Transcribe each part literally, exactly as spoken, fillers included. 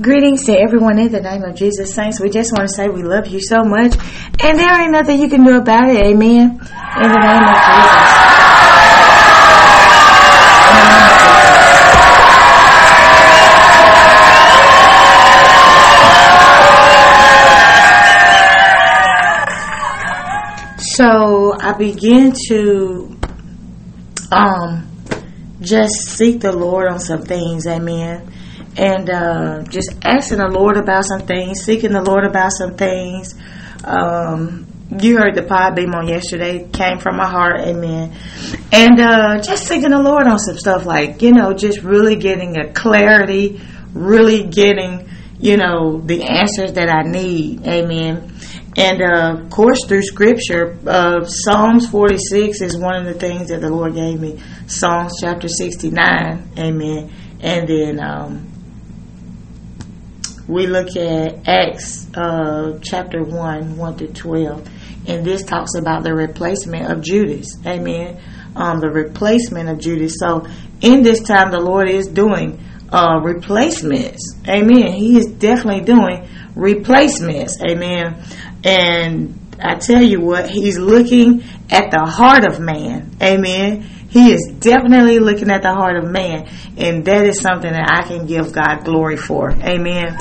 Greetings to everyone in the name of Jesus. Saints, we just want to say we love you so much. And there ain't nothing you can do about it. Amen. In the name of Jesus. Amen. So I begin to um, just seek the Lord on some things. Amen. And uh, just asking the Lord about some things, seeking the Lord about some things. Um, you heard the pod beam on yesterday, came from my heart, amen. And uh, just seeking the Lord on some stuff, like, you know, just really getting a clarity, really getting, you know, the answers that I need, amen. And, uh, of course, through Scripture, uh, Psalms forty-six is one of the things that the Lord gave me. Psalms chapter sixty-nine, amen. And then, um, we look at Acts uh, chapter one, one through twelve. And this talks about the replacement of Judas. Amen. Um, the replacement of Judas. So, in this time, the Lord is doing uh, replacements. Amen. He is definitely doing replacements. Amen. And I tell you what, he's looking at the heart of man. Amen. He is definitely looking at the heart of man. And that is something that I can give God glory for. Amen.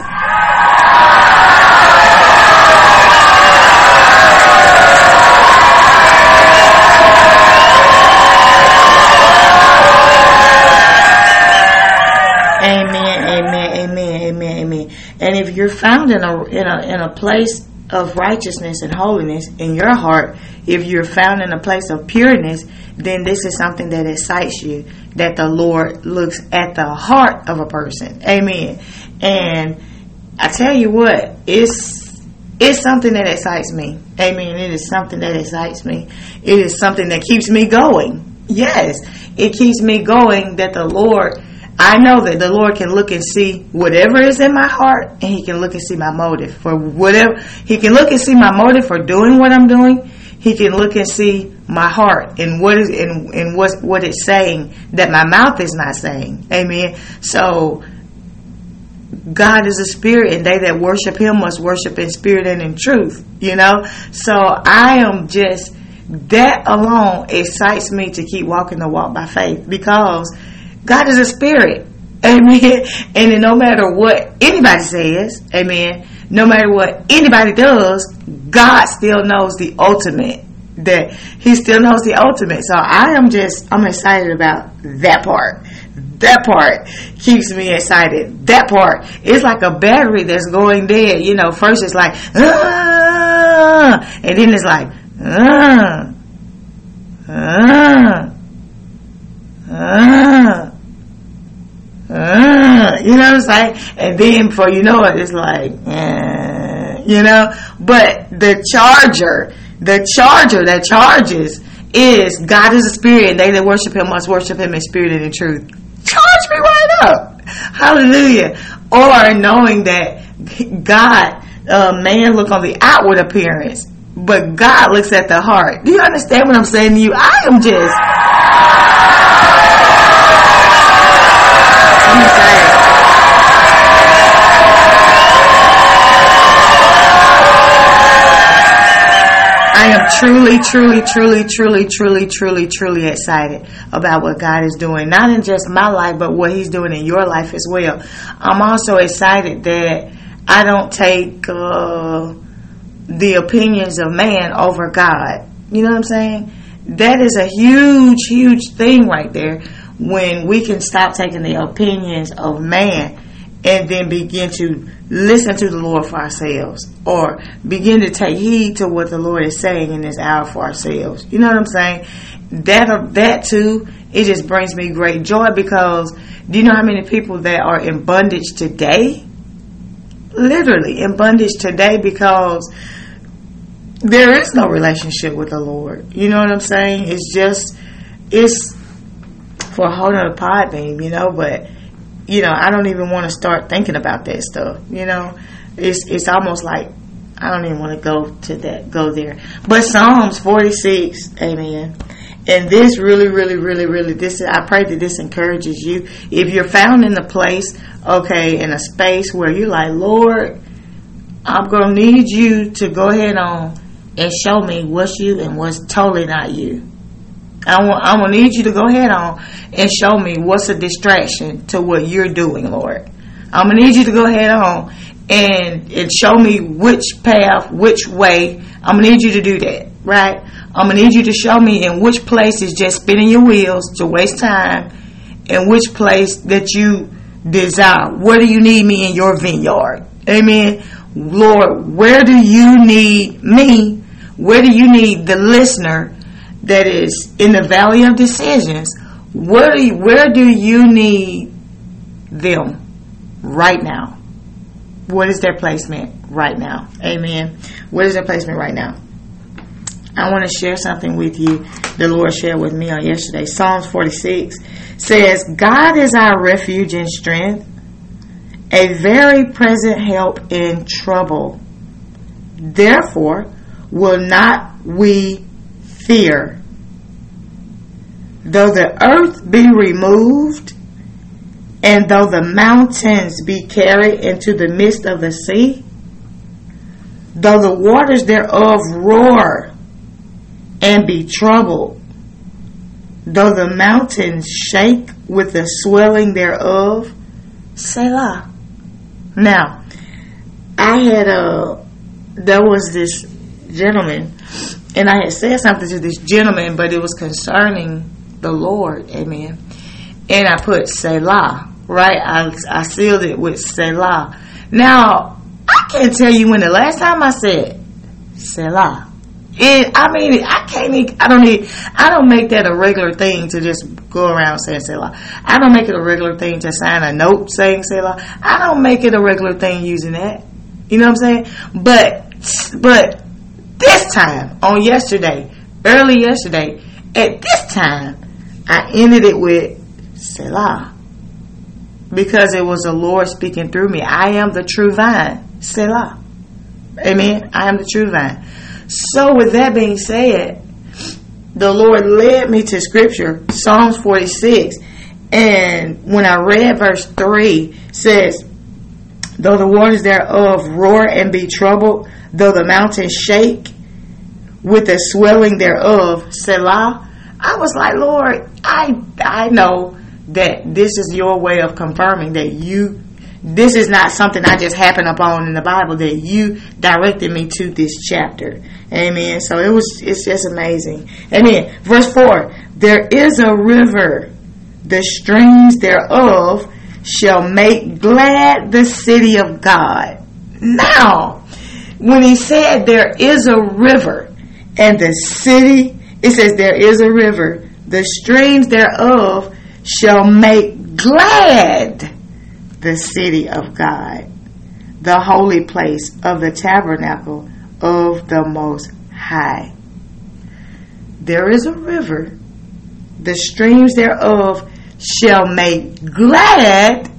Amen, amen, amen, amen, amen. And if you're found in a, in a, in a place of righteousness and holiness in your heart, if you're found in a place of pureness, then this is something that excites you, that the Lord looks at the heart of a person. Amen. And I tell you what, it's it's something that excites me. Amen. It is something that excites me. It is something that keeps me going. Yes, it keeps me going, that the Lord, I know that the Lord can look and see whatever is in my heart, and He can look and see my motive for whatever. He can look and see my motive for doing what I'm doing. He can look and see my heart and what is and, and what what it's saying that my mouth is not saying. Amen. So God is a spirit, and they that worship Him must worship in spirit and in truth. You know. So I am just, that alone excites me to keep walking the walk by faith, because God is a spirit, amen, and no matter what anybody says, amen, no matter what anybody does, God still knows the ultimate, that He still knows the ultimate. So I am just, I'm excited about that part. That part keeps me excited. That part, it's like a battery that's going dead, you know, first it's like, ah, and then it's like, ah, ah, ah. Uh, you know what I'm saying? And then before you know it, it's like, uh, you know. But the charger, the charger that charges is God is a spirit, and they that worship Him must worship Him in spirit and in truth. Charge me right up. Hallelujah. Or knowing that God, uh, man look on the outward appearance, but God looks at the heart. Do you understand what I'm saying to you? I am just... I'm excited. I am truly, truly, truly, truly, truly, truly, truly excited about what God is doing. Not in just my life, but what He's doing in your life as well. I'm also excited that I don't take uh, the opinions of man over God. You know what I'm saying? That is a huge, huge thing right there. When we can stop taking the opinions of man and then begin to listen to the Lord for ourselves, or begin to take heed to what the Lord is saying in this hour for ourselves. You know what I'm saying? That, that too, it just brings me great joy, because do you know how many people that are in bondage today? Literally in bondage today, because there is no relationship with the Lord. You know what I'm saying? It's just, it's... for holding a pod beam, you know, but you know, I don't even want to start thinking about that stuff. You know, it's it's almost like I don't even want to go to that, go there. But Psalms forty-six, amen. And this really, really, really, really, this I pray that this encourages you. If you're found in a place, okay, in a space where you're like, Lord, I'm going to need you to go ahead on and show me what's you and what's totally not you. I want, I'm going to need you to go ahead on and show me what's a distraction to what you're doing, Lord. I'm going to need you to go ahead on and, and show me which path, which way. I'm going to need you to do that, right? I'm going to need you to show me in which place is just spinning your wheels to waste time and which place that you desire. Where do you need me in your vineyard? Amen. Lord, where do you need me? Where do you need the listener that is in the valley of decisions? Where do you, where do you need them right now? What is their placement right now? Amen. What is their placement right now? I want to share something with you the Lord shared with me on yesterday. Psalms forty-six says, God is our refuge and strength, a very present help in trouble. Therefore, will not we fear, though the earth be removed, and though the mountains be carried into the midst of the sea, though the waters thereof roar and be troubled, though the mountains shake with the swelling thereof, Selah. Now, I had a, there was this gentleman, and I had said something to this gentleman, but it was concerning the Lord, amen. And I put Selah, right? I, I sealed it with Selah. Now, I can't tell you when the last time I said Selah. It, I mean, I can't, I don't need, I don't make that a regular thing to just go around saying Selah. I don't make it a regular thing to sign a note saying Selah. I don't make it a regular thing using that. You know what I'm saying? But, but this time, on yesterday, early yesterday, at this time, I ended it with Selah. Because it was the Lord speaking through me. I am the true vine. Selah. Amen? I am the true vine. So with that being said, the Lord led me to scripture, Psalms forty-six. And when I read verse three, it says, though the waters thereof roar and be troubled, though the mountains shake with the swelling thereof, Selah. I was like, Lord, I I know that this is your way of confirming that you, this is not something I just happened upon in the Bible, that you directed me to this chapter. Amen. So it was, it's just amazing. Amen. Verse four, there is a river, the streams thereof shall make glad the city of God. Now, when he said there is a river and the city, it says there is a river, the streams thereof shall make glad the city of God, the holy place of the tabernacle of the Most High. There is a river, the streams thereof shall make glad,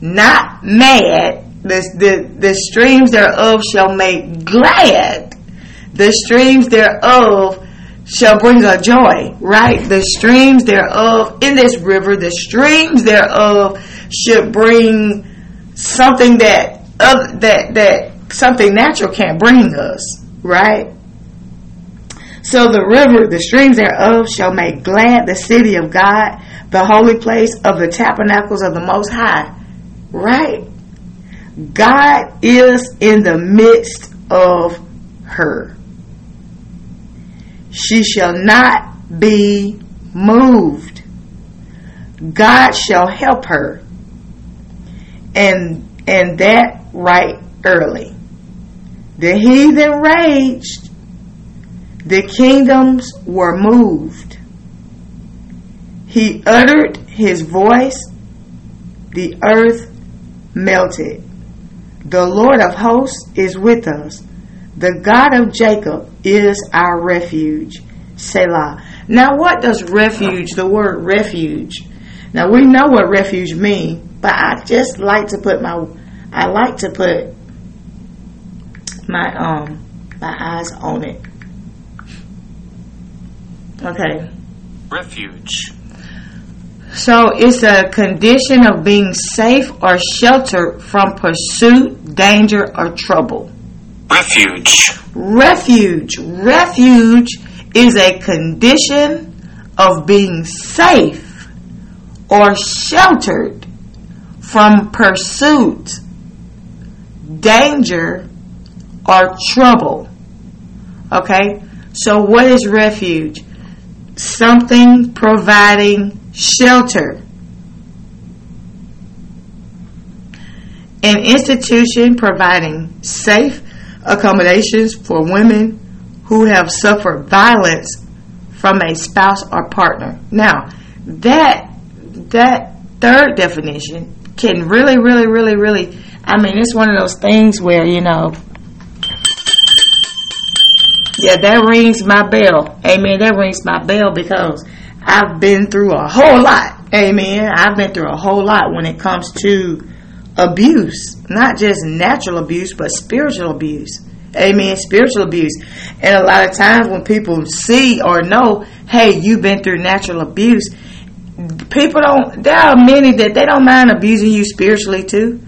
not mad. The, the, the streams thereof shall make glad. The streams thereof shall bring a joy, right? The streams thereof in this river, the streams thereof should bring something that uh, that that something natural can't bring us, right? So the river, the streams thereof shall make glad the city of God, the holy place of the tabernacles of the Most High, right? God is in the midst of her. She shall not be moved. God shall help her, and and that right early. The heathen raged, the kingdoms were moved. He uttered his voice, the earth melted. The Lord of hosts is with us. The God of Jacob is our refuge. Selah. Now what does refuge, the word refuge? Now we know what refuge means, but I just like to put my, I like to put my um my eyes on it. Okay. Refuge. So it's a condition of being safe or sheltered from pursuit, danger, or trouble. Refuge. Refuge. Refuge is a condition of being safe or sheltered from pursuit, danger, or trouble. Okay? So what is refuge? Something providing shelter. An institution providing safe accommodations for women who have suffered violence from a spouse or partner. Now, that that third definition can really, really, really, really, I mean, it's one of those things where, you know, yeah, that rings my bell. Amen. That rings my bell because I've been through a whole lot. Amen. I've been through a whole lot when it comes to abuse. Not just natural abuse, but spiritual abuse. Amen. Spiritual abuse. And a lot of times when people see or know, hey, you've been through natural abuse, people don't, there are many that they don't mind abusing you spiritually too.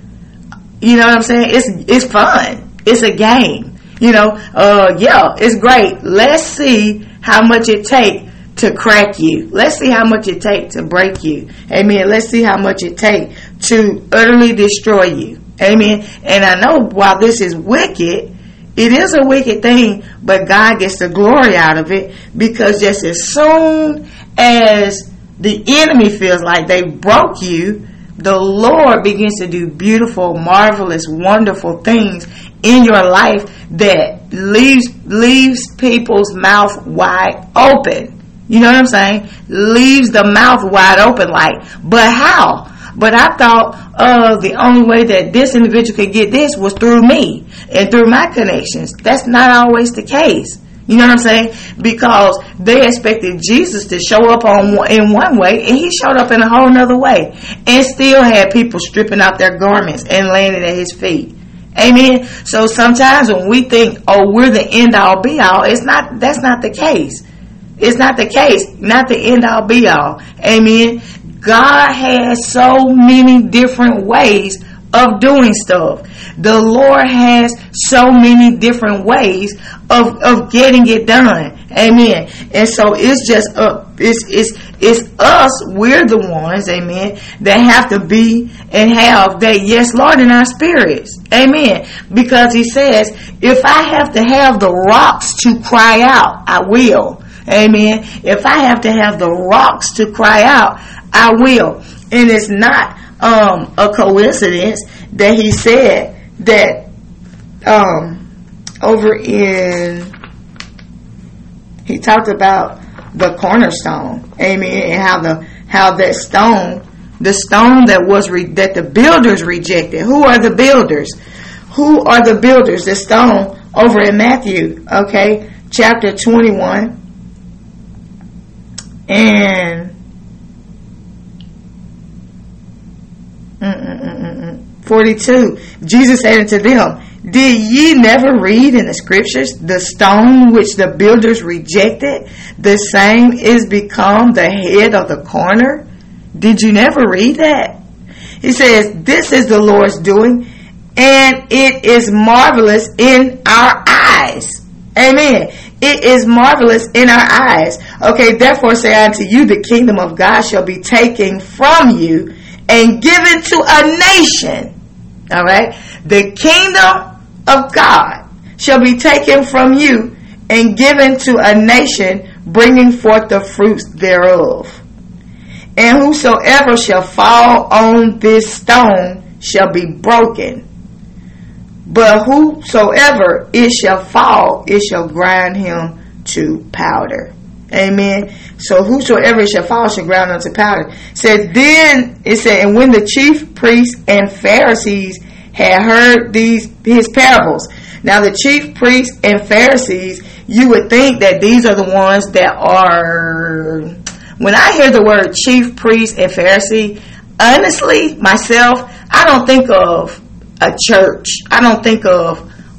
You know what I'm saying? It's it's fun. It's a game. You know, uh, yeah, it's great. Let's see how much it take to crack you. Let's see how much it take to break you. Amen. Let's see how much it take to utterly destroy you. Amen. And I know while this is wicked, it is a wicked thing, but God gets the glory out of it because just as soon as the enemy feels like they broke you, the Lord begins to do beautiful, marvelous, wonderful things in your life that leaves leaves people's mouth wide open. You know what I'm saying? Leaves the mouth wide open. Like, but how? But I thought, uh, the only way that this individual could get this was through me and through my connections. That's not always the case. You know what I'm saying? Because they expected Jesus to show up on in one way, and he showed up in a whole nother way, and still had people stripping out their garments and laying it at his feet. Amen. So sometimes when we think, oh, we're the end all be all, it's not. That's not the case. It's not the case. Not the end all be all. Amen. God has so many different ways of doing stuff. The Lord has so many different ways of of getting it done. Amen. And so it's just up. It's it's it's us. We're the ones. Amen. That have to be and have that yes, Lord, in our spirits. Amen. Because He says, if I have to have the rocks to cry out, I will. Amen. If I have to have the rocks to cry out, I will. And it's not Um, a coincidence that he said that um, over in, he talked about the cornerstone, amen, and how the how that stone, the stone that was re- that the builders rejected. Who are the builders? Who are the builders? The stone over in Matthew, okay, chapter twenty-one and. forty-two. Jesus said unto them, did ye never read in the scriptures, the stone which the builders rejected, the same is become the head of the corner? Did you never read that? He says, this is the Lord's doing, and it is marvelous in our eyes. Amen. It is marvelous in our eyes. Okay, therefore say unto you, the kingdom of God shall be taken from you and given to a nation. All right. The kingdom of God shall be taken from you and given to a nation, bringing forth the fruits thereof. And whosoever shall fall on this stone shall be broken. But whosoever it shall fall, it shall grind him to powder. Amen. So whosoever shall fall shall ground unto powder. Said then it said, and when the chief priests and Pharisees had heard these his parables. Now the chief priests and Pharisees, you would think that these are the ones that are. When I hear the word chief priest and Pharisee, honestly, myself, I don't think of a church. I don't think of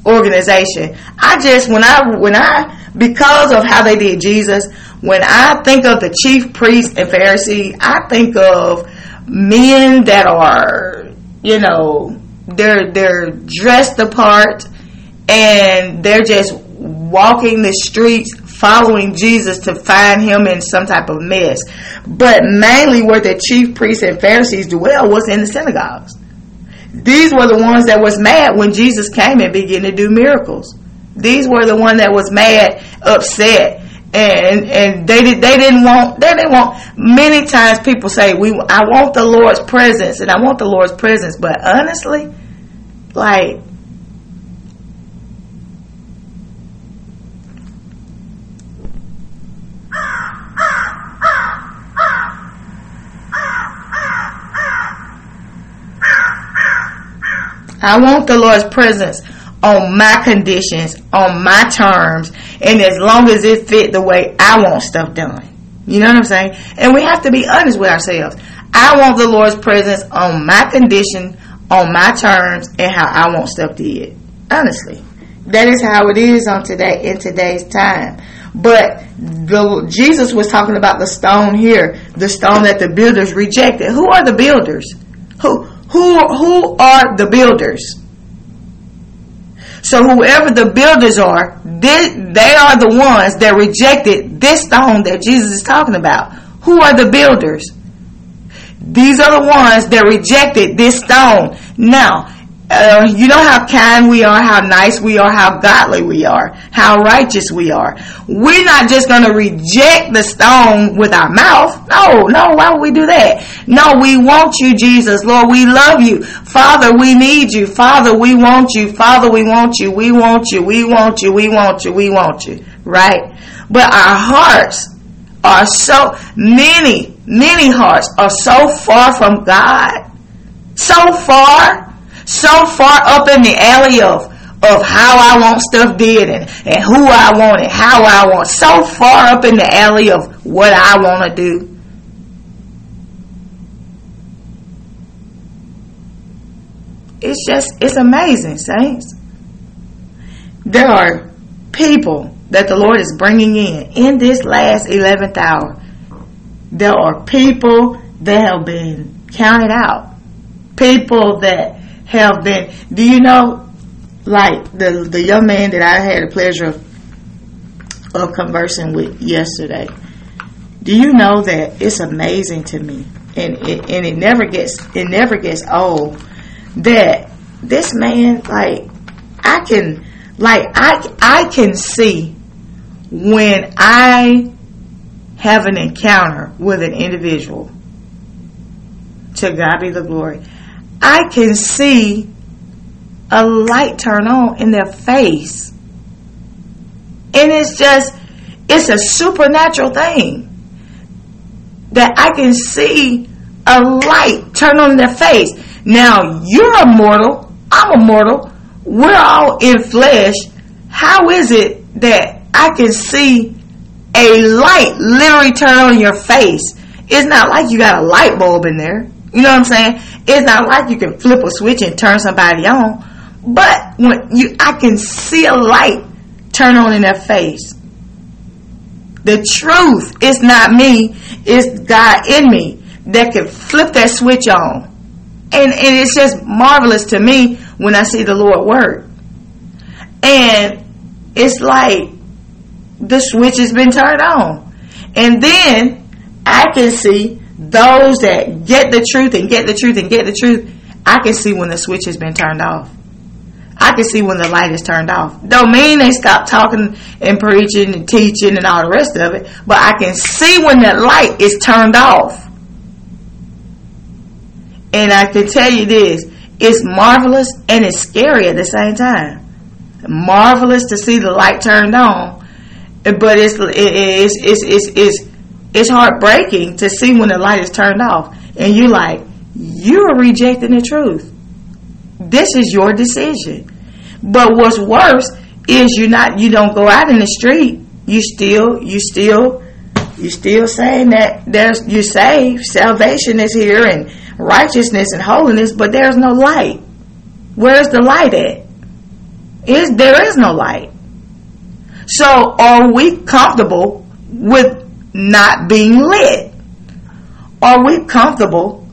organization. I just, when I, when I, because of how they did Jesus, when I think of the chief priest and Pharisee, I think of men that are, you know, they're, they're dressed apart and they're just walking the streets following Jesus to find him in some type of mess. But mainly where the chief priests and Pharisees dwell was in the synagogues. These were the ones that was mad when Jesus came and began to do miracles. These were the one that was mad, upset, and and they did they didn't want they didn't want. Many times people say, "We I want the Lord's presence and I want the Lord's presence," but honestly, like, I want the Lord's presence on my conditions, on my terms, and as long as it fit the way I want stuff done. You know what I'm saying? And we have to be honest with ourselves. I want the Lord's presence on my condition, on my terms, and how I want stuff did. Honestly, that is how it is on today, in today's time. But the, Jesus was talking about the stone here, the stone that the builders rejected. Who are the builders? Who? Who who are the builders? So whoever the builders are, they, they are the ones that rejected this stone that Jesus is talking about. Who are the builders? These are the ones that rejected this stone. Now, uh, you know how kind we are, how nice we are, how godly we are, how righteous we are. We're not just going to reject the stone with our mouth. No, no, why would we do that? No, we want you, Jesus. Lord, we love you. Father, we need you. Father, we want you. Father, we want you. We want you. We want you. We want you. We want you. Right? But our hearts are so, many, many hearts are so far from God. So far. So far up in the alley of, of how I want stuff did and, and who I want and how I want. So far up in the alley of what I want to do. It's just, it's amazing, saints. There are people that the Lord is bringing in in this last eleventh hour. There are people that have been counted out. People that have been, do you know, like the the young man that I had the pleasure of of conversing with yesterday, do you know that it's amazing to me, and it, and it never gets it never gets old, that this man, like, I can like I I can see when I have an encounter with an individual. To God be the glory. I can see a light turn on in their face. And it's just, it's a supernatural thing. That I can see a light turn on in their face. Now, you're a mortal. I'm a mortal. We're all in flesh. How is it that I can see a light literally turn on in your face? It's not like you got a light bulb in there. You know what I'm saying? It's not like you can flip a switch and turn somebody on. But when you, I can see a light turn on in their face. The truth is not me. It's God in me that can flip that switch on. And, and it's just marvelous to me when I see the Lord work. And it's like the switch has been turned on. And then I can see those that get the truth and get the truth and get the truth, I can see when the switch has been turned off. I can see when the light is turned off. Don't mean they stop talking and preaching and teaching and all the rest of it, but I can see when that light is turned off. And I can tell you this, it's marvelous and it's scary at the same time. Marvelous to see the light turned on, but it's it's it's it's, it's It's heartbreaking to see when the light is turned off. And you're like, you're rejecting the truth. This is your decision. But what's worse is you're not, you don't go out in the street. You still, you still, you still saying that there's, you're saved. Salvation is here and righteousness and holiness, but there's no light. Where's the light at? is there is no light. So are we comfortable with not being lit? Are we comfortable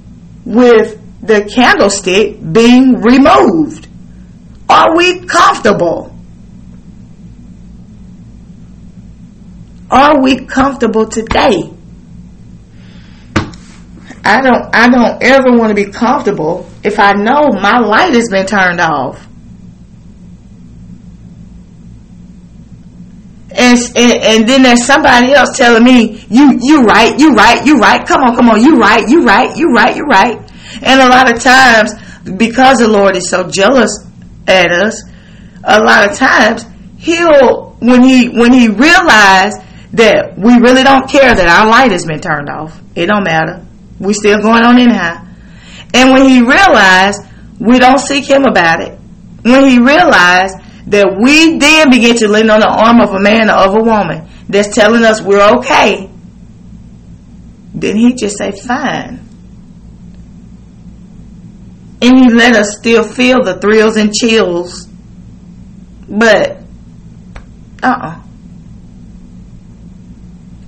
with the candlestick being removed? Are we comfortable? Are we comfortable today? I don't I don't ever want to be comfortable if I know my light has been turned off. And, and, and then there's somebody else telling me, you you right, you right, you right, come on, come on, you right, you right, you right, you right. And a lot of times, because the Lord is so jealous at us, a lot of times, he'll, when he when he realizes that we really don't care that our light has been turned off, it don't matter, we still going on anyhow. And when he realized we don't seek him about it, when he realized that we then begin to lean on the arm of a man or of a woman that's telling us we're okay, then he just say, fine. And he let us still feel the thrills and chills. But, uh-uh.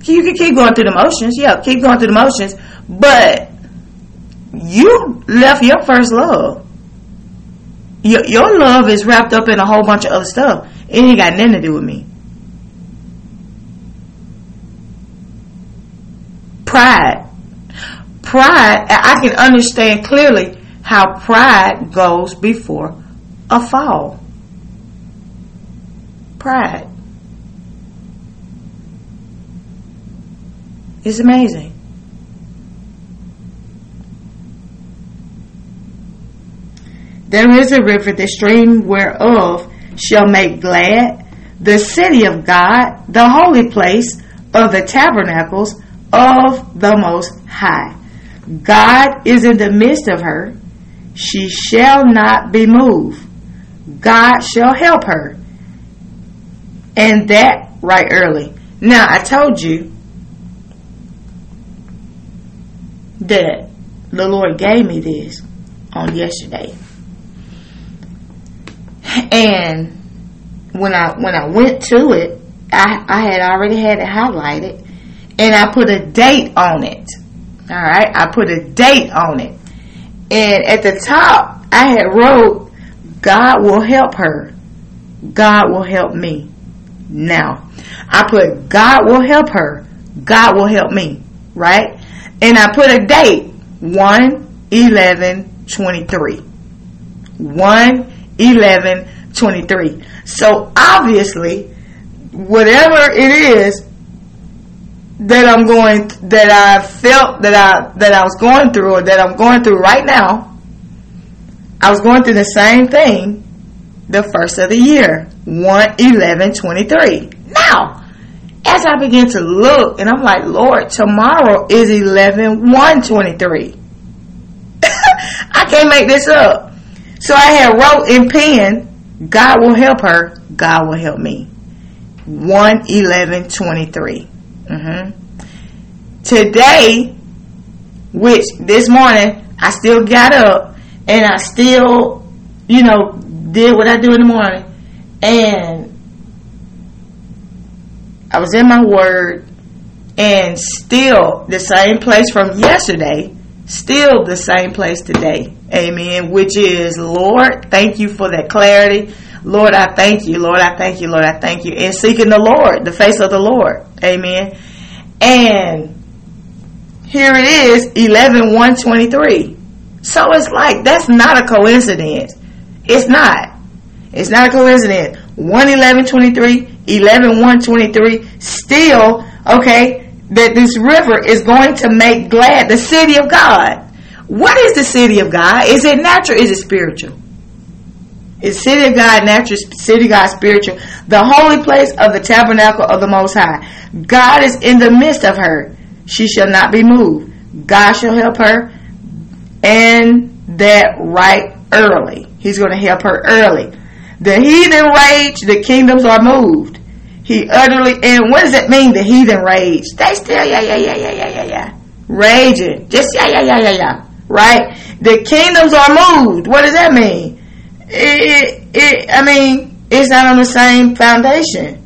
You can keep going through the motions. Yeah, keep going through the motions. But you left your first love. Your, your love is wrapped up in a whole bunch of other stuff. It ain't got nothing to do with me. Pride. Pride, I can understand clearly how pride goes before a fall. Pride. It's amazing. There is a river, the stream whereof shall make glad the city of God, the holy place of the tabernacles of the Most High. God is in the midst of her. She shall not be moved. God shall help her. And that right early. Now, I told you that the Lord gave me this on yesterday. And when I when I went to it, I, I had already had it highlighted, and I put a date on it. All right, I put a date on it, and at the top I had wrote, "God will help her. God will help me." Now, I put, "God will help her. God will help me." Right, and I put a date: one eleven twenty-three. one eleven twenty-three. So obviously, whatever it is that I'm going, that I felt that I that I was going through, or that I'm going through right now, I was going through the same thing the first of the year, one eleven twenty-three. Now, as I begin to look, and I'm like, Lord, tomorrow is eleven one twenty-three. I can't make this up. So I had wrote in pen, God will help her, God will help me. one eleven twenty-three. Mm-hmm. Today, which this morning, I still got up and I still, you know, did what I do in the morning. And I was in my word, and still the same place from yesterday, still the same place today. Amen. Which is, Lord, thank you for that clarity. Lord, I thank you. Lord, I thank you. Lord, I thank you. And seeking the Lord, the face of the Lord. Amen. And here it is, eleven one twenty-three. So it's like, that's not a coincidence. It's not. It's not a coincidence. one eleven twenty-three, eleven one twenty-three, still, okay, that this river is going to make glad the city of God. What is the city of God? Is it natural? Is it spiritual? Is city of God natural? City of God spiritual? The holy place of the tabernacle of the Most High. God is in the midst of her. She shall not be moved. God shall help her, and that right early. He's going to help her early. The heathen rage, the kingdoms are moved. He utterly, and what does it mean, the heathen rage? They still, yeah, yeah, yeah, yeah, yeah, yeah, yeah. Raging. Just, yeah, yeah, yeah, yeah, yeah. Right? The kingdoms are moved. What does that mean? It, it, I mean, It's not on the same foundation.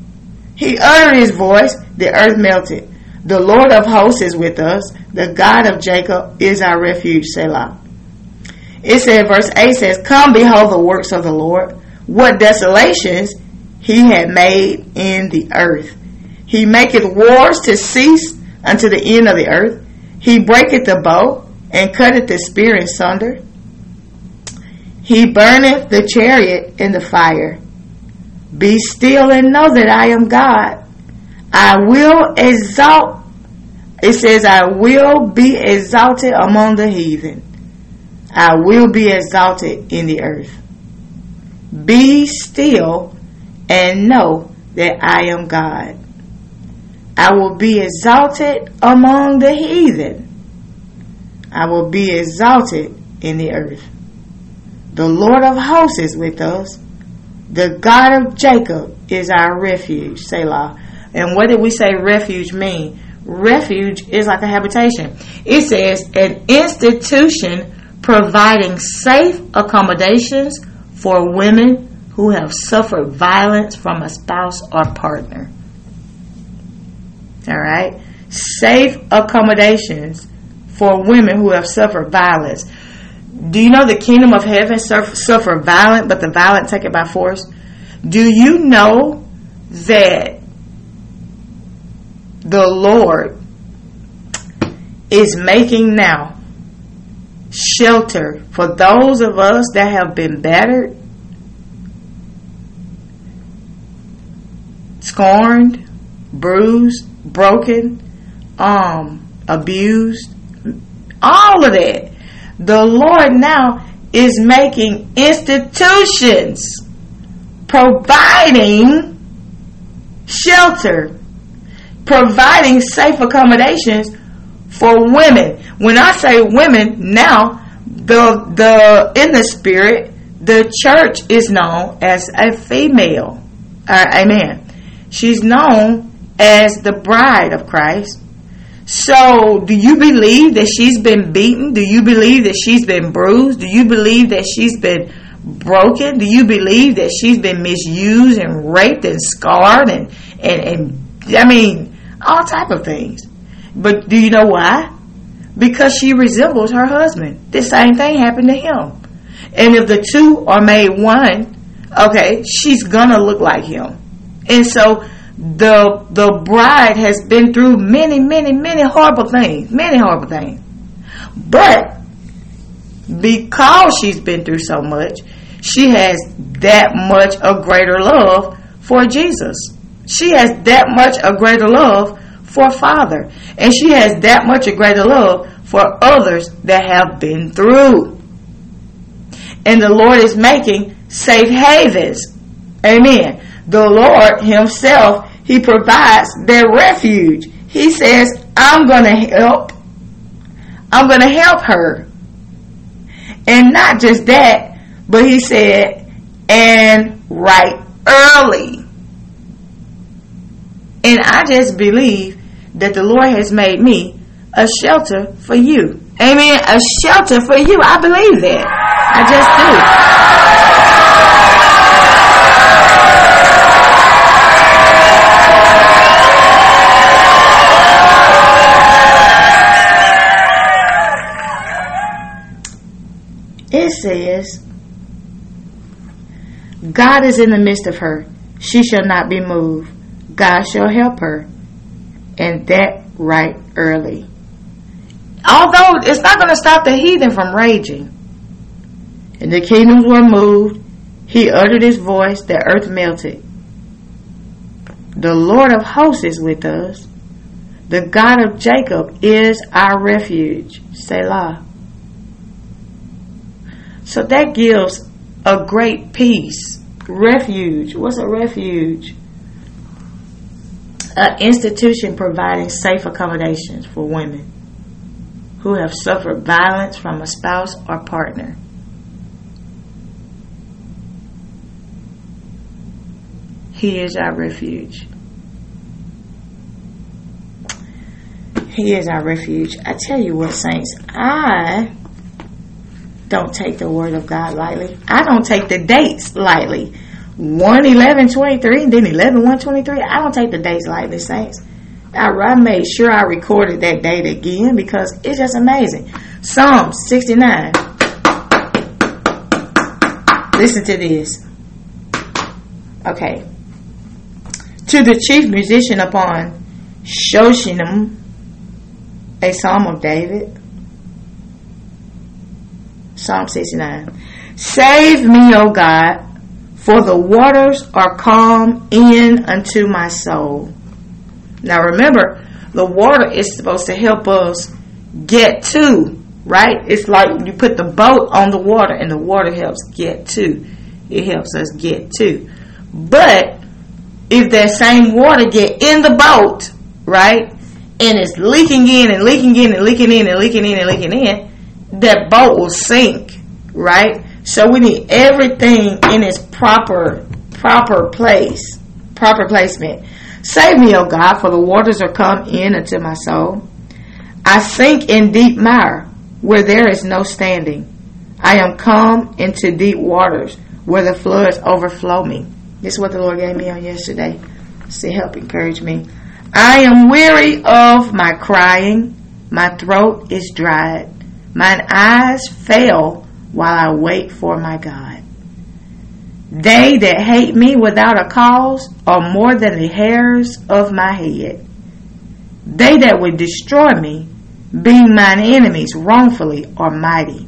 He uttered his voice, the earth melted. The Lord of hosts is with us. The God of Jacob is our refuge, Selah. It said, verse eight says, come behold the works of the Lord, what desolations he had made in the earth. He maketh wars to cease unto the end of the earth. He breaketh the bow and cutteth the spear in sunder. He burneth the chariot in the fire. Be still and know that I am God. I will exalt. It says, I will be exalted among the heathen. I will be exalted in the earth. Be still and know that I am God. I will be exalted among the heathen. I will be exalted in the earth. The Lord of hosts is with us. The God of Jacob is our refuge, Selah. And what did we say refuge mean? Refuge is like a habitation. It says an institution providing safe accommodations for women who have suffered violence from a spouse or partner. All right? Safe accommodations for women who have suffered violence. Do you know the kingdom of heaven suffer, suffer violent, but the violent take it by force? Do you know that the Lord is making now shelter for those of us that have been battered, scorned, bruised, broken, um, abused, all of that? The Lord now is making institutions providing shelter, providing safe accommodations for women. When I say women, now the the in the spirit, the church is known as a female. Uh, amen. She's known as the bride of Christ. So, do you believe that she's been beaten? Do you believe that she's been bruised? Do you believe that she's been broken? Do you believe that she's been misused and raped and scarred and, and, and I mean, all type of things? But do you know why? Because she resembles her husband. The same thing happened to him. And if the two are made one, okay, she's going to look like him. And so, The the bride has been through many, many, many horrible things. Many horrible things. But because she's been through so much, she has that much a greater love for Jesus. She has that much a greater love for Father. And she has that much a greater love for others that have been through. And the Lord is making safe havens. Amen. The Lord himself, he provides their refuge. He says, I'm going to help. I'm going to help her. And not just that, but he said, and right early. And I just believe that the Lord has made me a shelter for you. Amen. A shelter for you. I believe that. I just do. It says, God is in the midst of her. She shall not be moved. God shall help her. And that right early. Although it's not going to stop the heathen from raging. And the kingdoms were moved. He uttered his voice. The earth melted. The Lord of hosts is with us. The God of Jacob is our refuge. Selah. So that gives a great peace. Refuge. What's a refuge? An institution providing safe accommodations for women who have suffered violence from a spouse or partner. He is our refuge. He is our refuge. I tell you what, saints, I... don't take the word of God lightly. I don't take the dates lightly. one eleven twenty-three, then eleven one twenty-three. I don't take the dates lightly, saints. I made sure I recorded that date again because it's just amazing. Psalm sixty-nine. Listen to this. Okay. To the chief musician upon Shoshinim, a psalm of David. Psalm sixty-nine. Save me, O God, for the waters are calm in unto my soul. Now remember, the water is supposed to help us get to, right? It's like you put the boat on the water and the water helps get to. It helps us get to. But if that same water get in the boat, right, and it's leaking in and leaking in and leaking in and leaking in and leaking in, that boat will sink, right? So we need everything in its proper, proper place, proper placement. Save me, O God, for the waters are come in unto my soul. I sink in deep mire, where there is no standing. I am come into deep waters, where the floods overflow me. This is what the Lord gave me on yesterday to help encourage me. I am weary of my crying. My throat is dried. Mine eyes fail while I wait for my God. They that hate me without a cause are more than the hairs of my head. They that would destroy me, being mine enemies wrongfully, are mighty.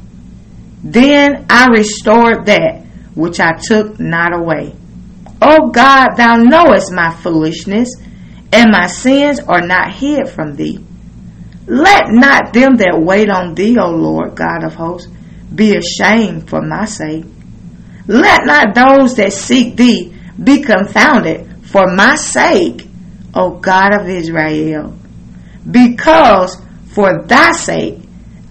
Then I restored that which I took not away. O God, thou knowest my foolishness, and my sins are not hid from thee. Let not them that wait on thee, O Lord God of hosts, be ashamed for my sake. Let not those that seek thee be confounded for my sake, O God of Israel, because for thy sake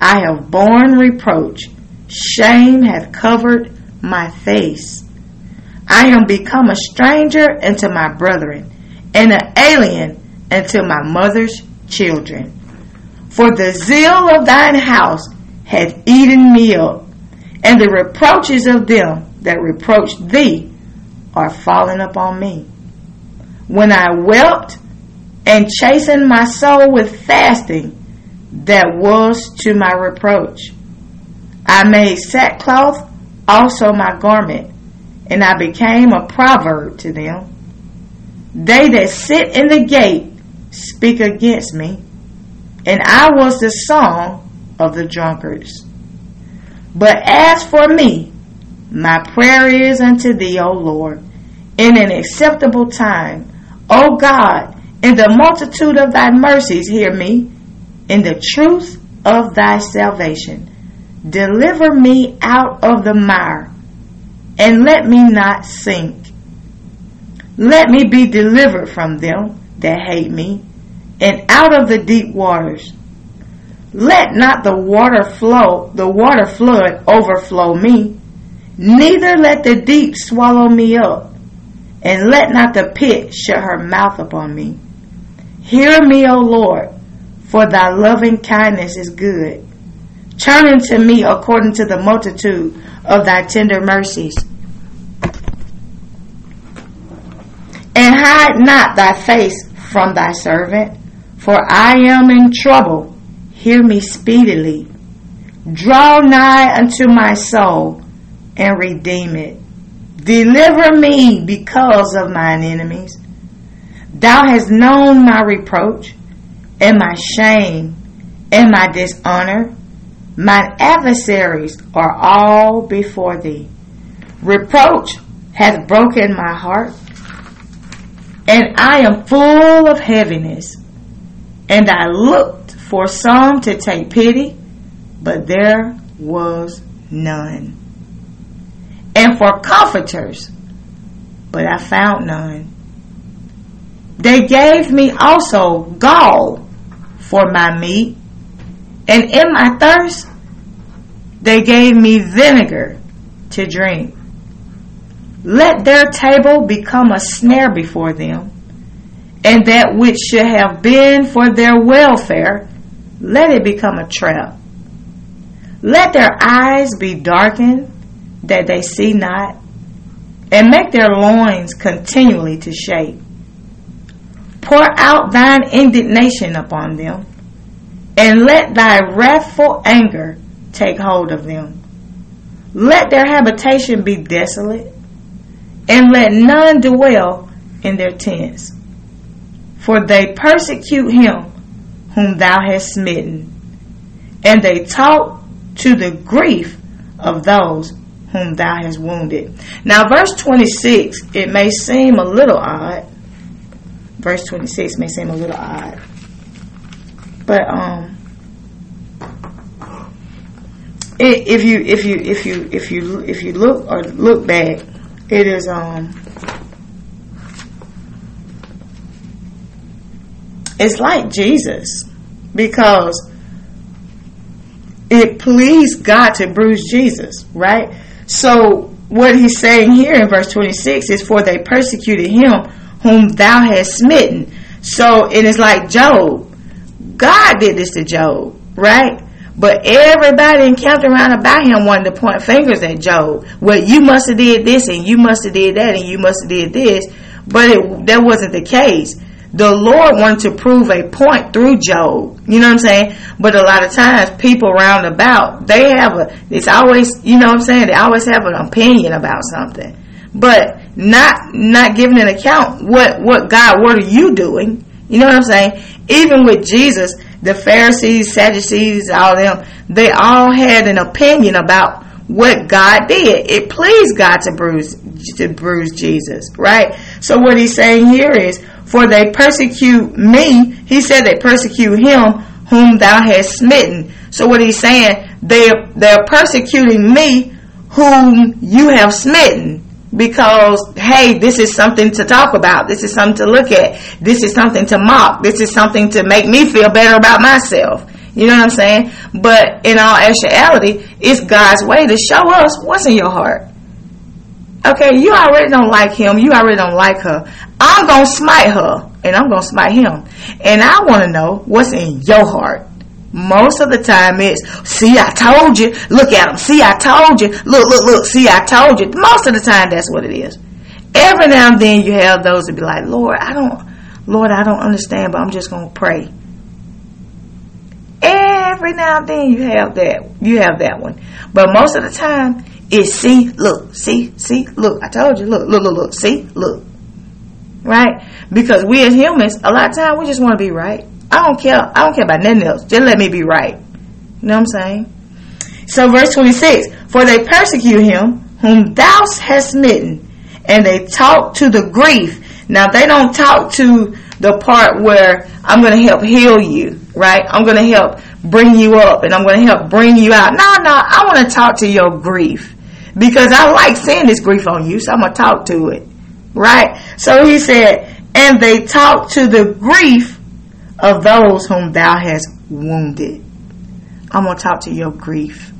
I have borne reproach. Shame hath covered my face. I am become a stranger unto my brethren, and an alien unto my mother's children. For the zeal of thine house hath eaten me up, and the reproaches of them that reproach thee are fallen upon me. When I wept and chastened my soul with fasting, that was to my reproach. I made sackcloth also my garment, and I became a proverb to them. They that sit in the gate speak against me, and I was the song of the drunkards. But as for me, my prayer is unto thee, O Lord, in an acceptable time. O God, in the multitude of thy mercies, hear me. In the truth of thy salvation, deliver me out of the mire, and let me not sink. Let me be delivered from them that hate me, and out of the deep waters. Let not the water flow, the water flood overflow me. Neither let the deep swallow me up, and let not the pit shut her mouth upon me. Hear me, O Lord, for thy loving kindness is good. Turn unto me according to the multitude of thy tender mercies, and hide not thy face from thy servant, for I am in trouble. Hear me speedily. Draw nigh unto my soul, and redeem it. Deliver me because of mine enemies. Thou hast known my reproach, and my shame, and my dishonor. Mine adversaries are all before thee. Reproach hath broken my heart, and I am full of heaviness. And I looked for some to take pity, but there was none. And for comforters, but I found none. They gave me also gall for my meat, and in my thirst they gave me vinegar to drink. Let their table become a snare before them, and that which should have been for their welfare, let it become a trap. Let their eyes be darkened, that they see not, and make their loins continually to shake. Pour out thine indignation upon them, and let thy wrathful anger take hold of them. Let their habitation be desolate, and let none dwell in their tents. For they persecute him whom thou hast smitten, and they talk to the grief of those whom thou hast wounded. Now verse twenty-six, it may seem a little odd. Verse twenty-six may seem a little odd. But um it, if you if you if you if you if you look or look back, it is um it's like Jesus, because it pleased God to bruise Jesus, right? So what he's saying here in verse twenty-six is, for they persecuted him whom thou hast smitten. So it is like Job. God did this to Job, right? But everybody encountered around about him wanted to point fingers at Job. Well, you must have did this, and you must have did that, and you must have did this. But it, that wasn't the case. The Lord wanted to prove a point through Job. You know what I'm saying? But a lot of times people round about, they have a, it's always, you know what I'm saying? They always have an opinion about something. But not not giving an account what, what God, what are you doing? You know what I'm saying? Even with Jesus, the Pharisees, Sadducees, all them, they all had an opinion about what God did. It pleased God to bruise to bruise Jesus, right? So what he's saying here is, for they persecute me. He said they persecute him whom thou hast smitten. So what he's saying, they they're persecuting me whom you have smitten, because hey, this is something to talk about. This is something to look at. This is something to mock. This is something to make me feel better about myself. You know what I'm saying? But in all actuality, it's God's way to show us what's in your heart. Okay, you already don't like him. You already don't like her. I'm going to smite her, and I'm going to smite him. And I want to know what's in your heart. Most of the time it's, see, I told you. Look at him. See, I told you. Look, look, look. See, I told you. Most of the time that's what it is. Every now and then you have those that be like, Lord, I don't, Lord, I don't understand, but I'm just going to pray. Every now and then you have that, you have that one. But most of the time it's see, look, see, see, look. I told you, look, look, look, look, see, look. Right? Because we as humans, a lot of time we just want to be right. I don't care. I don't care about nothing else. Just let me be right. You know what I'm saying? So verse twenty-six, for they persecute him whom thou hast smitten, and they talk to the grief. Now they don't talk to the part where I'm going to help heal you, right? I'm going to help bring you up, and I'm going to help bring you out. No, no, I want to talk to your grief, because I like seeing this grief on you, so I'm going to talk to it, right? So he said, and they talk to the grief of those whom thou hast wounded. I'm going to talk to your grief.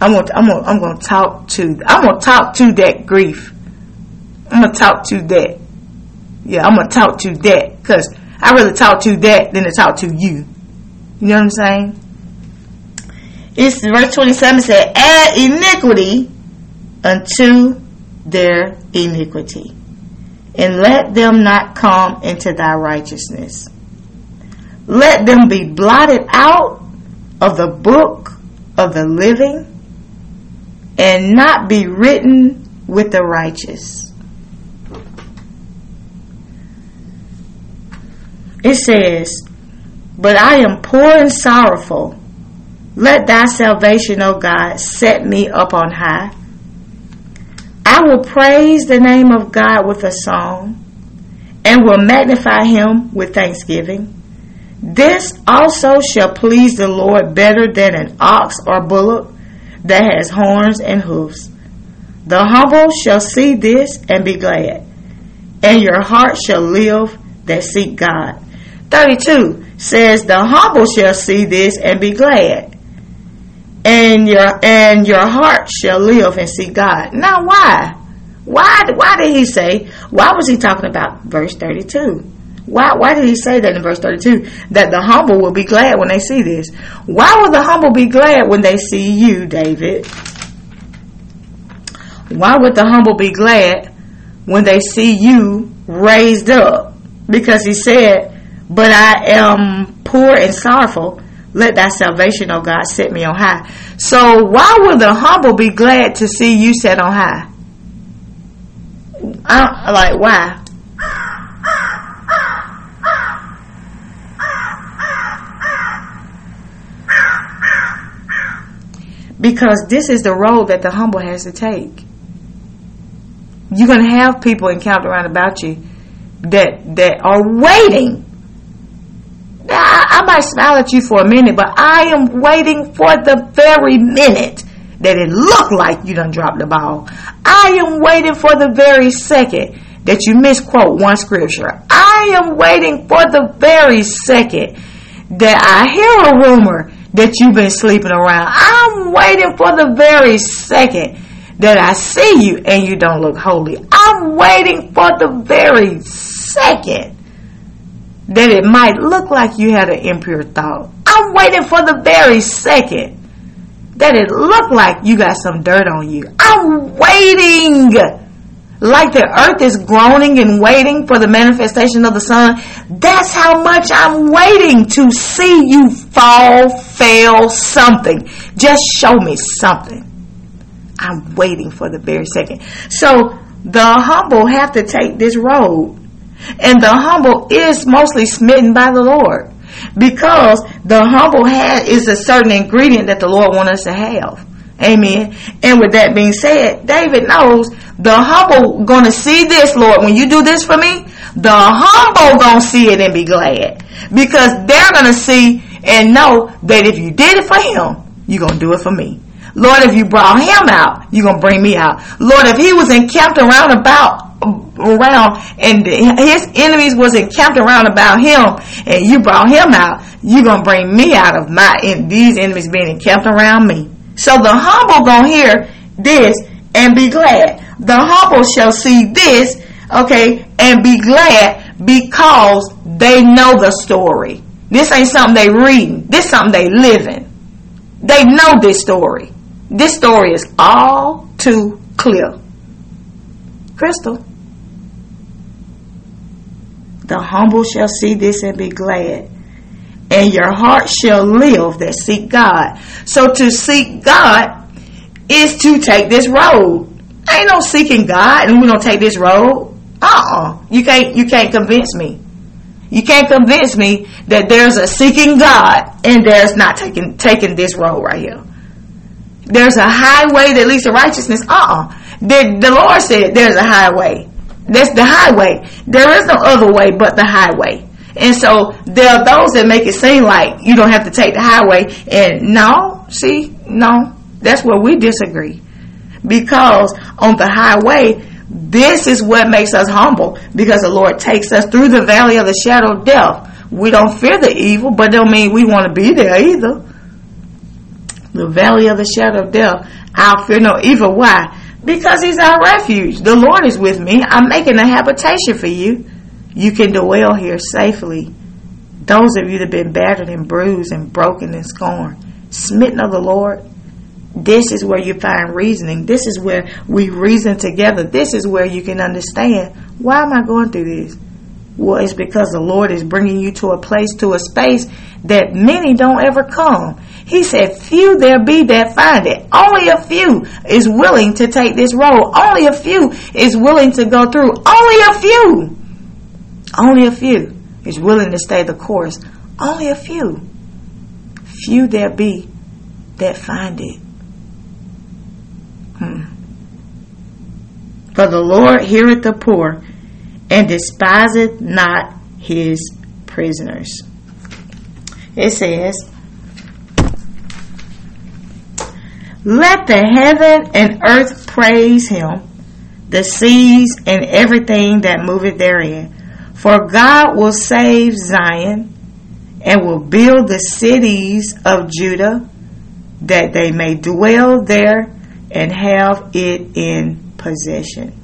I'm going to, I'm going to, I'm going to talk to, I'm going to talk to that grief. I'm going to talk to that. Yeah, I'm going to talk to that, because I'd rather talk to that than to talk to you. You know what I'm saying? It's verse twenty-seven said, add iniquity unto their iniquity, and let them not come into thy righteousness. Let them be blotted out of the book of the living, and not be written with the righteous. It says, but I am poor and sorrowful. Let thy salvation, O God, set me up on high. I will praise the name of God with a song, and will magnify him with thanksgiving. This also shall please the Lord better than an ox or bullock that has horns and hoofs. The humble shall see this and be glad, and your heart shall live that seek God. thirty-two says, the humble shall see this and be glad, and your and your heart shall live and see God. Now why? Why why did he say, why was he talking about verse thirty-two? Why why did he say that in verse thirty-two? That the humble will be glad when they see this. Why will the humble be glad when they see you, David? Why would the humble be glad when they see you raised up? Because he said, but I am poor and sorrowful. Let thy salvation, O God, set me on high. So why would the humble be glad to see you set on high? I, like, why? Because this is the road that the humble has to take. You're going to have people encountered around about you that that are waiting. Now, I, I might smile at you for a minute, but I am waiting for the very minute that it looked like you done dropped the ball. I am waiting for the very second that you misquote one scripture. I am waiting for the very second that I hear a rumor that you've been sleeping around. I'm waiting for the very second that I see you and you don't look holy. I'm waiting for the very second that it might look like you had an impure thought. I'm waiting for the very second that it looked like you got some dirt on you. I'm waiting. Like the earth is groaning and waiting for the manifestation of the sun. That's how much I'm waiting to see you fall, fail, something. Just show me something. I'm waiting for the very second. So the humble have to take this road. And the humble is mostly smitten by the Lord. Because the humble has, is a certain ingredient that the Lord wants us to have. Amen. And with that being said, David knows the humble going to see this, Lord. When you do this for me, the humble going to see it and be glad. Because they're going to see and know that if you did it for him, you're going to do it for me. Lord, if you brought him out, you're going to bring me out. Lord, if he was encamped around about around and his enemies was encamped around about him and you brought him out, you're going to bring me out of my and these enemies being encamped around me. So the humble going to hear this and be glad. The humble shall see this, okay, and be glad because they know the story. This ain't something they reading. This something they living. They know this story. This story is all too clear. Crystal. The humble shall see this and be glad. And your heart shall live that seek God. So to seek God is to take this road. Ain't no seeking God and we don't take this road. Uh-uh. You can't, you can't convince me. You can't convince me that there's a seeking God and there's not taking taking this road right here. There's a highway that leads to righteousness. Uh-uh. The, the Lord said there's a highway. That's the highway. There is no other way but the highway. And so there are those that make it seem like you don't have to take the highway. And no, see, no, that's where we disagree. Because on the highway, this is what makes us humble. Because the Lord takes us through the valley of the shadow of death. We don't fear the evil, but don't mean we want to be there either. The valley of the shadow of death, I'll fear no evil. Why? Because he's our refuge. The Lord is with me. I'm making a habitation for you. You can dwell here safely. Those of you that have been battered and bruised and broken and scorned, smitten of the Lord, this is where you find reasoning. This is where we reason together. This is where you can understand, why am I going through this? Well, it's because the Lord is bringing you to a place, to a space that many don't ever come. He said, few there be that find it. Only a few is willing to take this road. Only a few is willing to go through. Only a few. Only a few is willing to stay the course. Only a few. Few there be that find it. Hmm. For the Lord heareth the poor and despiseth not his prisoners. It says, let the heaven and earth praise him, the seas and everything that moveth therein. For God will save Zion and will build the cities of Judah, that they may dwell there and have it in possession.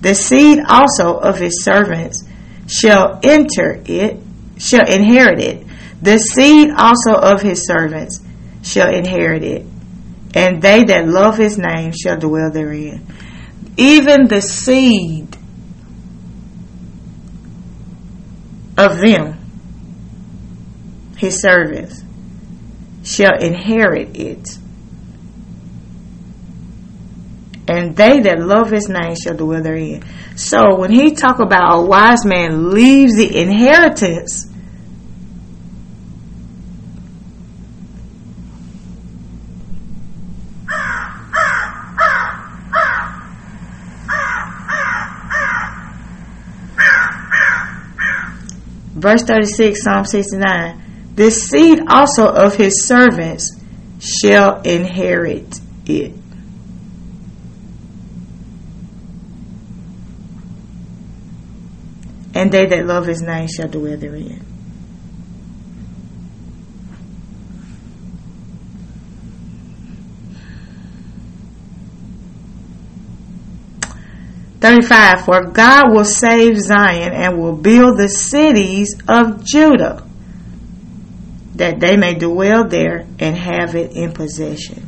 The seed also of his servants shall enter it, shall inherit it. The seed also of his servants shall inherit it. and they that love his name shall dwell therein. Even the seed of them, his servants, shall inherit it. And they that love his name shall dwell therein. So when he talk about a wise man leaves the inheritance, verse thirty-six, Psalm sixty-nine, the seed also of his servants shall inherit it. And they that love his name shall dwell therein. thirty-five, for God will save Zion and will build the cities of Judah, that they may dwell there and have it in possession.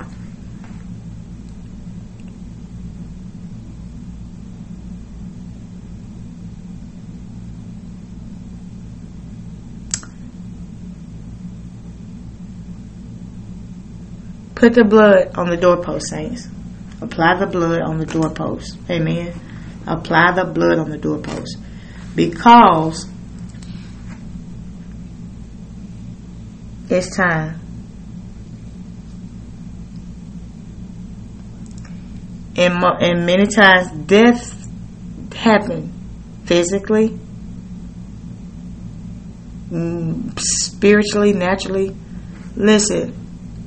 Put the blood on the doorpost, saints. Apply the blood on the doorpost. Amen. Apply the blood on the doorpost. Because it's time. And, mo- and many times death happens physically, spiritually, naturally. Listen,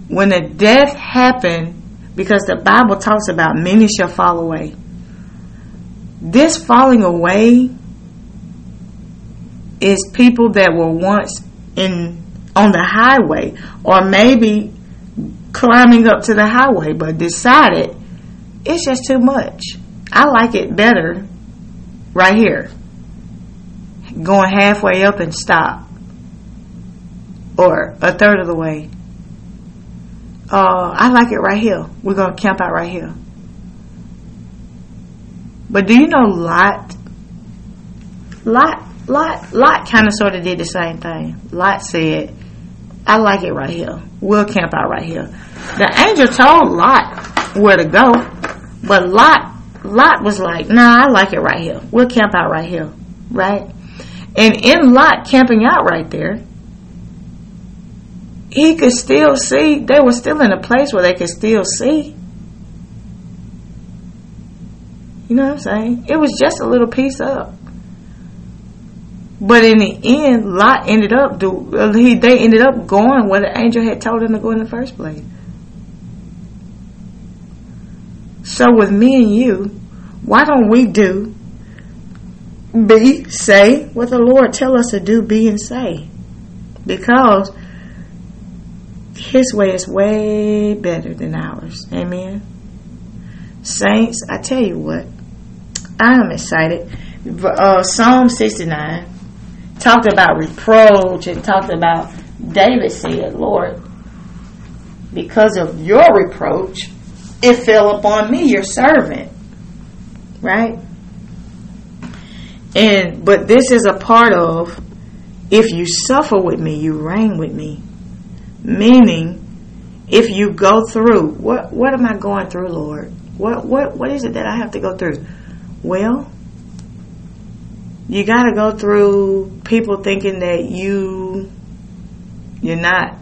when a death happened, because the Bible talks about many shall fall away. This falling away is people that were once in on the highway, or maybe climbing up to the highway, but decided it's just too much. I like it better right here. Going halfway up and stop, or a third of the way. Uh, I like it right here. We're going to camp out right here. But do you know Lot? Lot, Lot, Lot kind of sort of did the same thing. Lot said, I like it right here. We'll camp out right here. The angel told Lot where to go. But Lot, Lot was like, nah, I like it right here. We'll camp out right here. Right? And in Lot camping out right there, he could still see. They were still in a place where they could still see. You know what I'm saying? It was just a little piece up. But in the end, Lot ended up, he they ended up going where the angel had told him to go in the first place. So with me and you, why don't we do, be, say, what the Lord tell us to do, be, and say? Because his way is way better than ours. Amen. Saints, I tell you what, I am excited. Uh, Psalm sixty-nine talked about reproach and talked about David said, Lord, because of your reproach, it fell upon me, your servant. Right? And but this is a part of, if you suffer with me, you reign with me. Meaning, if you go through, what what am I going through, Lord? What what what is it that I have to go through? Well, you got to go through people thinking that you you're not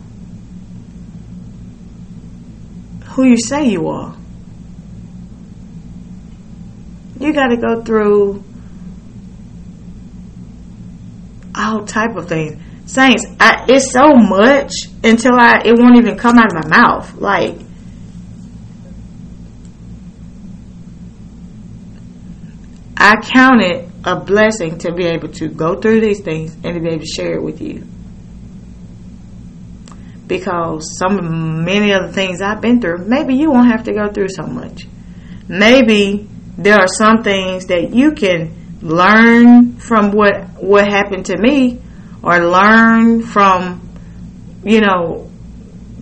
who you say you are. You got to go through all type of things. Saints, I, it's so much until I it won't even come out of my mouth. Like, I count it a blessing to be able to go through these things and to be able to share it with you. Because some many of the things I've been through, maybe you won't have to go through so much. Maybe there are some things that you can learn from what what happened to me, or learn from, you know,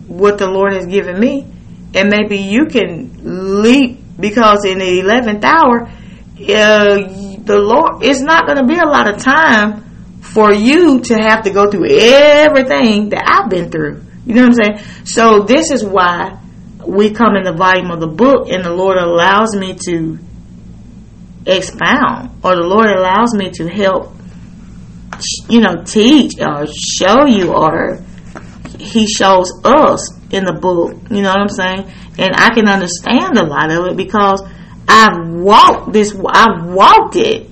what the Lord has given me, and maybe you can leap, because in the eleventh hour, uh, the Lord, it's not going to be a lot of time for you to have to go through everything that I've been through. You know what I'm saying? So this is why we come in the volume of the book, and the Lord allows me to expound, or the Lord allows me to help, you know, teach or show you, or He shows us in the book. You know what I'm saying? And I can understand a lot of it because I've walked this. I've walked it.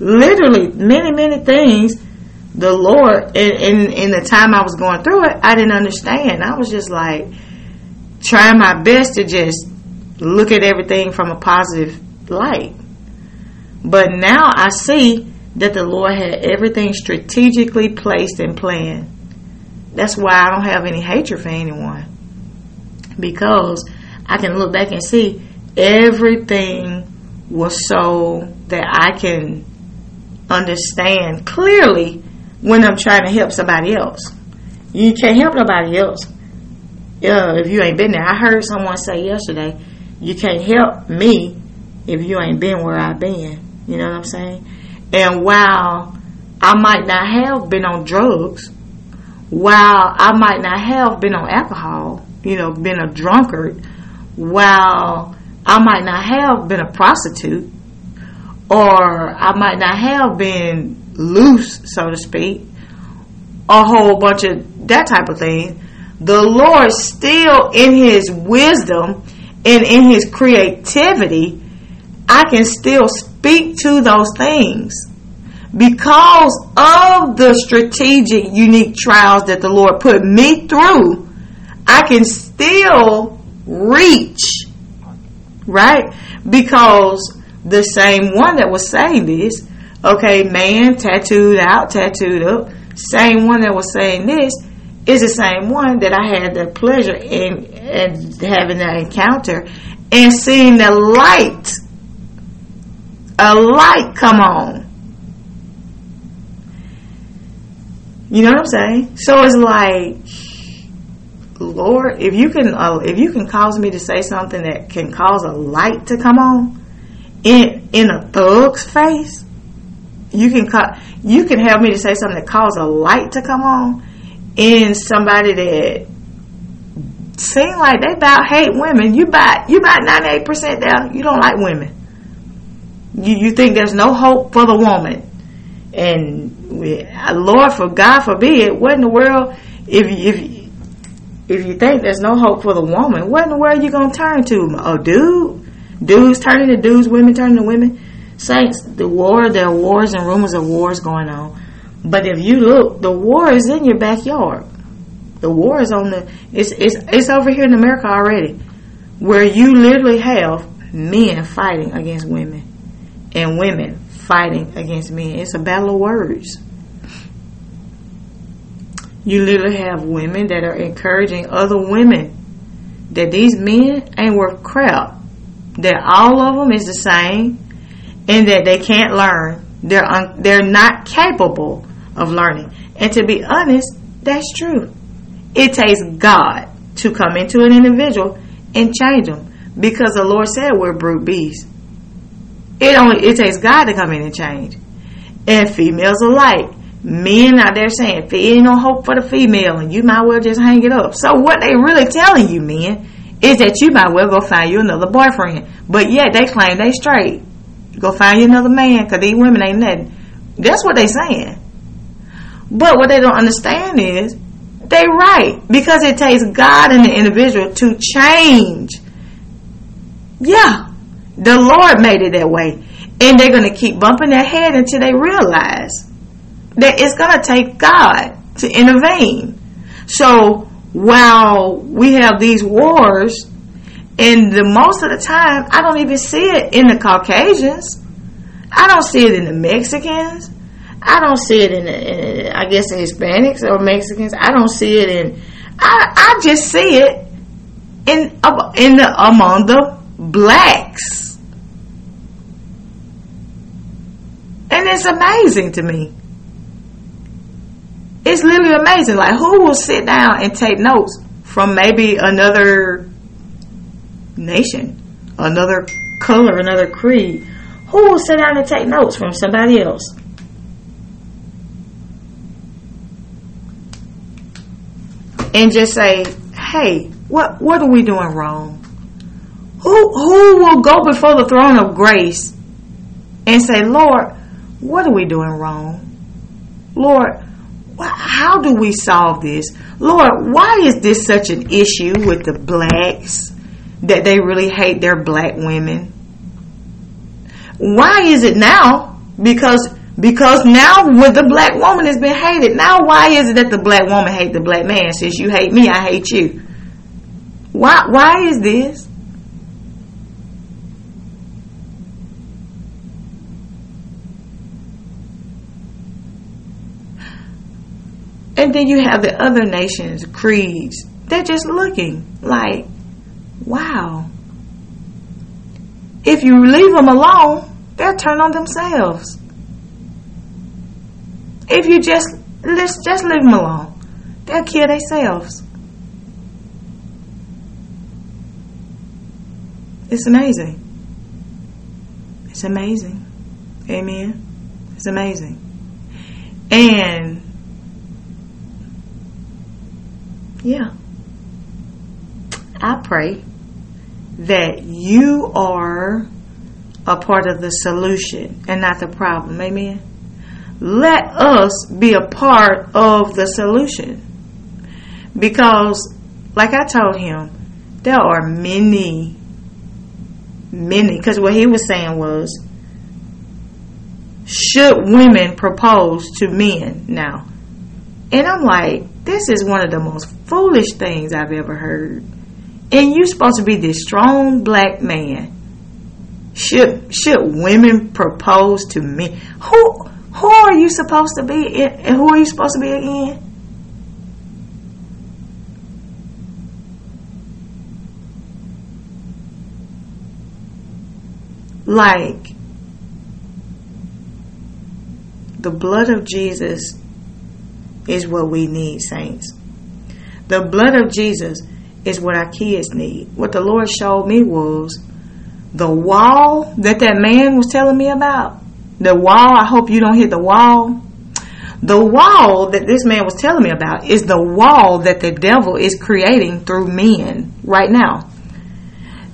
Literally, many, many things. The Lord, in, in, in the time I was going through it, I didn't understand. I was just like trying my best to just look at everything from a positive light. But now I see that the Lord had everything strategically placed and planned. That's why I don't have any hatred for anyone, because I can look back and see everything was so that I can understand clearly when I'm trying to help somebody else. You can't help nobody else uh, if you ain't been there. I heard someone say yesterday, you can't help me if you ain't been where I've been. You know what I'm saying? And while I might not have been on drugs, while I might not have been on alcohol, you know, been a drunkard, while I might not have been a prostitute, or I might not have been loose, so to speak, a whole bunch of that type of thing, the Lord still, in His wisdom and in His creativity, I can still speak to those things because of the strategic, unique trials that the Lord put me through. I can still reach, right? Because the same one that was saying this, okay, man, tattooed out, tattooed up, same one that was saying this is the same one that I had the pleasure in, in having that encounter and seeing the light. A light come on. You know what I'm saying? So it's like, Lord, if you can, uh, if you can cause me to say something that can cause a light to come on in in a thug's face, you can co- you can have me to say something that causes a light to come on in somebody that seems like they about hate women. You about you about ninety-eight percent down. You don't like women. You, you think there's no hope for the woman, and we, Lord, for God forbid, what in the world? If if if you think there's no hope for the woman, what in the world are you gonna turn to? A dude, dudes turning to dudes, women turning to women. Saints, the war, there are wars and rumors of wars going on. But if you look, the war is in your backyard. The war is on the. It's it's it's over here in America already, where you literally have men fighting against women. And women fighting against men. It's a battle of words. You literally have women that are encouraging other women that these men ain't worth crap, that all of them is the same, and that they can't learn. They're un- they're not capable of learning. And to be honest, that's true. It takes God to come into an individual and change them, because the Lord said we're brute beasts. It only it takes God to come in and change. And females alike. Men out there saying, it ain't no hope for the female, and you might well just hang it up. So what they really telling you, men, is that you might well go find you another boyfriend. But yet they claim they straight. Go find you another man, because these women ain't nothing. That's what they saying. But what they don't understand is, they right. Because it takes God and the individual to change. Yeah. The Lord made it that way. And they're going to keep bumping their head until they realize that it's going to take God to intervene. So while we have these wars, and the most of the time, I don't even see it in the Caucasians. I don't see it in the Mexicans. I don't see it in, the, in I guess, the Hispanics or Mexicans. I don't see it in, I, I just see it in, in the among the blacks. And it's amazing to me. It's literally amazing. Like, who will sit down and take notes from maybe another nation, another color, another creed. Who will sit down and take notes from somebody else? And just say, hey, what what are we doing wrong? Who who will go before the throne of grace and say, Lord, what are we doing wrong? Lord, how do we solve this? Lord, why is this such an issue with the blacks, that they really hate their black women? Why is it now? Because because now with the black woman has been hated. Now why is it that the black woman hate the black man? Since you hate me, I hate you. Why why is this? And then you have the other nations, creeds. They're just looking like, wow. If you leave them alone, they'll turn on themselves. If you just let's just leave them alone, they'll kill themselves. It's amazing. It's amazing. Amen. It's amazing. And yeah, I pray that you are a part of the solution and not the problem. Amen. Let us be a part of the solution. Because, like I told him, there are many, many, because what he was saying was, should women propose to men now? And I'm like, this is one of the most foolish things I've ever heard. And you're supposed to be this strong black man. Should should women propose to men? Who who are you supposed to be, and who are you supposed to be again? Like, the blood of Jesus is what we need, saints. The blood of Jesus is what our kids need. What the Lord showed me was the wall that that man was telling me about. The wall, I hope you don't hit the wall. The wall that this man was telling me about is the wall that the devil is creating through men right now.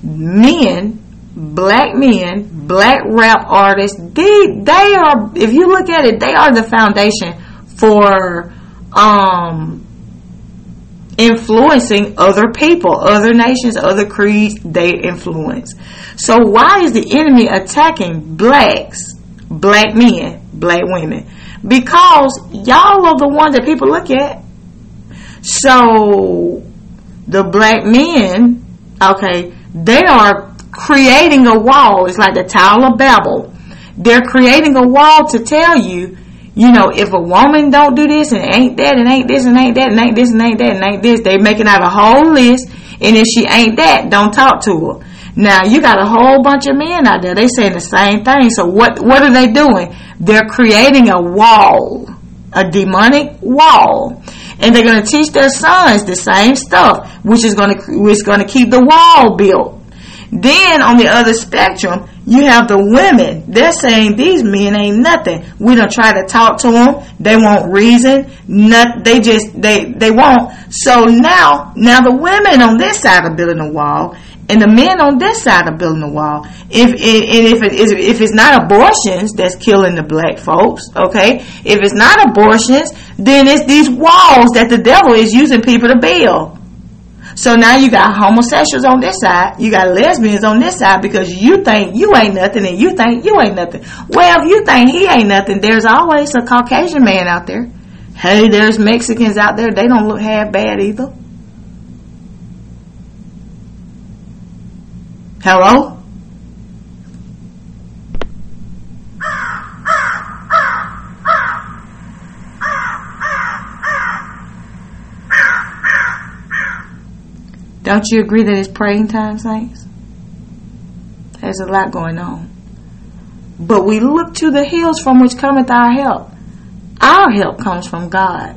Men, black men, black rap artists, they, they are, if you look at it, they are the foundation for um influencing other people, other nations, other creeds. They influence. So why is the enemy attacking blacks, black men, black women? Because y'all are the ones that people look at. So the black men, okay, they are creating a wall. It's like the Tower of Babel. They're creating a wall to tell you, you know, if a woman don't do this and ain't that and ain't this and ain't that and ain't this and ain't that and ain't this, they making out a whole list. And if she ain't that, don't talk to her. Now, you got a whole bunch of men out there. They saying the same thing. So what, what are they doing? They're creating a wall, a demonic wall. And they're going to teach their sons the same stuff, which is going to, which is going to keep the wall built. Then on the other spectrum, you have the women. They're saying these men ain't nothing. We don't try to talk to them. They won't reason. Not, they just they they won't. So now now the women on this side are building a wall, and the men on this side are building a wall. If and if it is if it's not abortions that's killing the black folks, okay? If it's not abortions, then it's these walls that the devil is using people to build. So now you got homosexuals on this side. You got lesbians on this side because you think you ain't nothing and you think you ain't nothing. Well, if you think he ain't nothing, there's always a Caucasian man out there. Hey, there's Mexicans out there. They don't look half bad either. Hello? Don't you agree that it's praying time, saints? There's a lot going on. But we look to the hills from which cometh our help. Our help comes from God.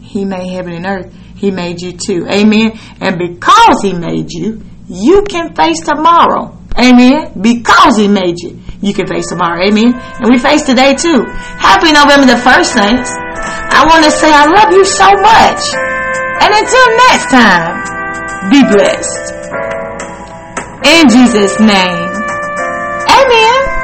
He made heaven and earth. He made you too. Amen. And because he made you, You can face tomorrow. Amen. Because He made you. You can face tomorrow. Amen. And we face today too. Happy November the first, saints. I want to say I love you so much. And until next time, be blessed. In Jesus' name.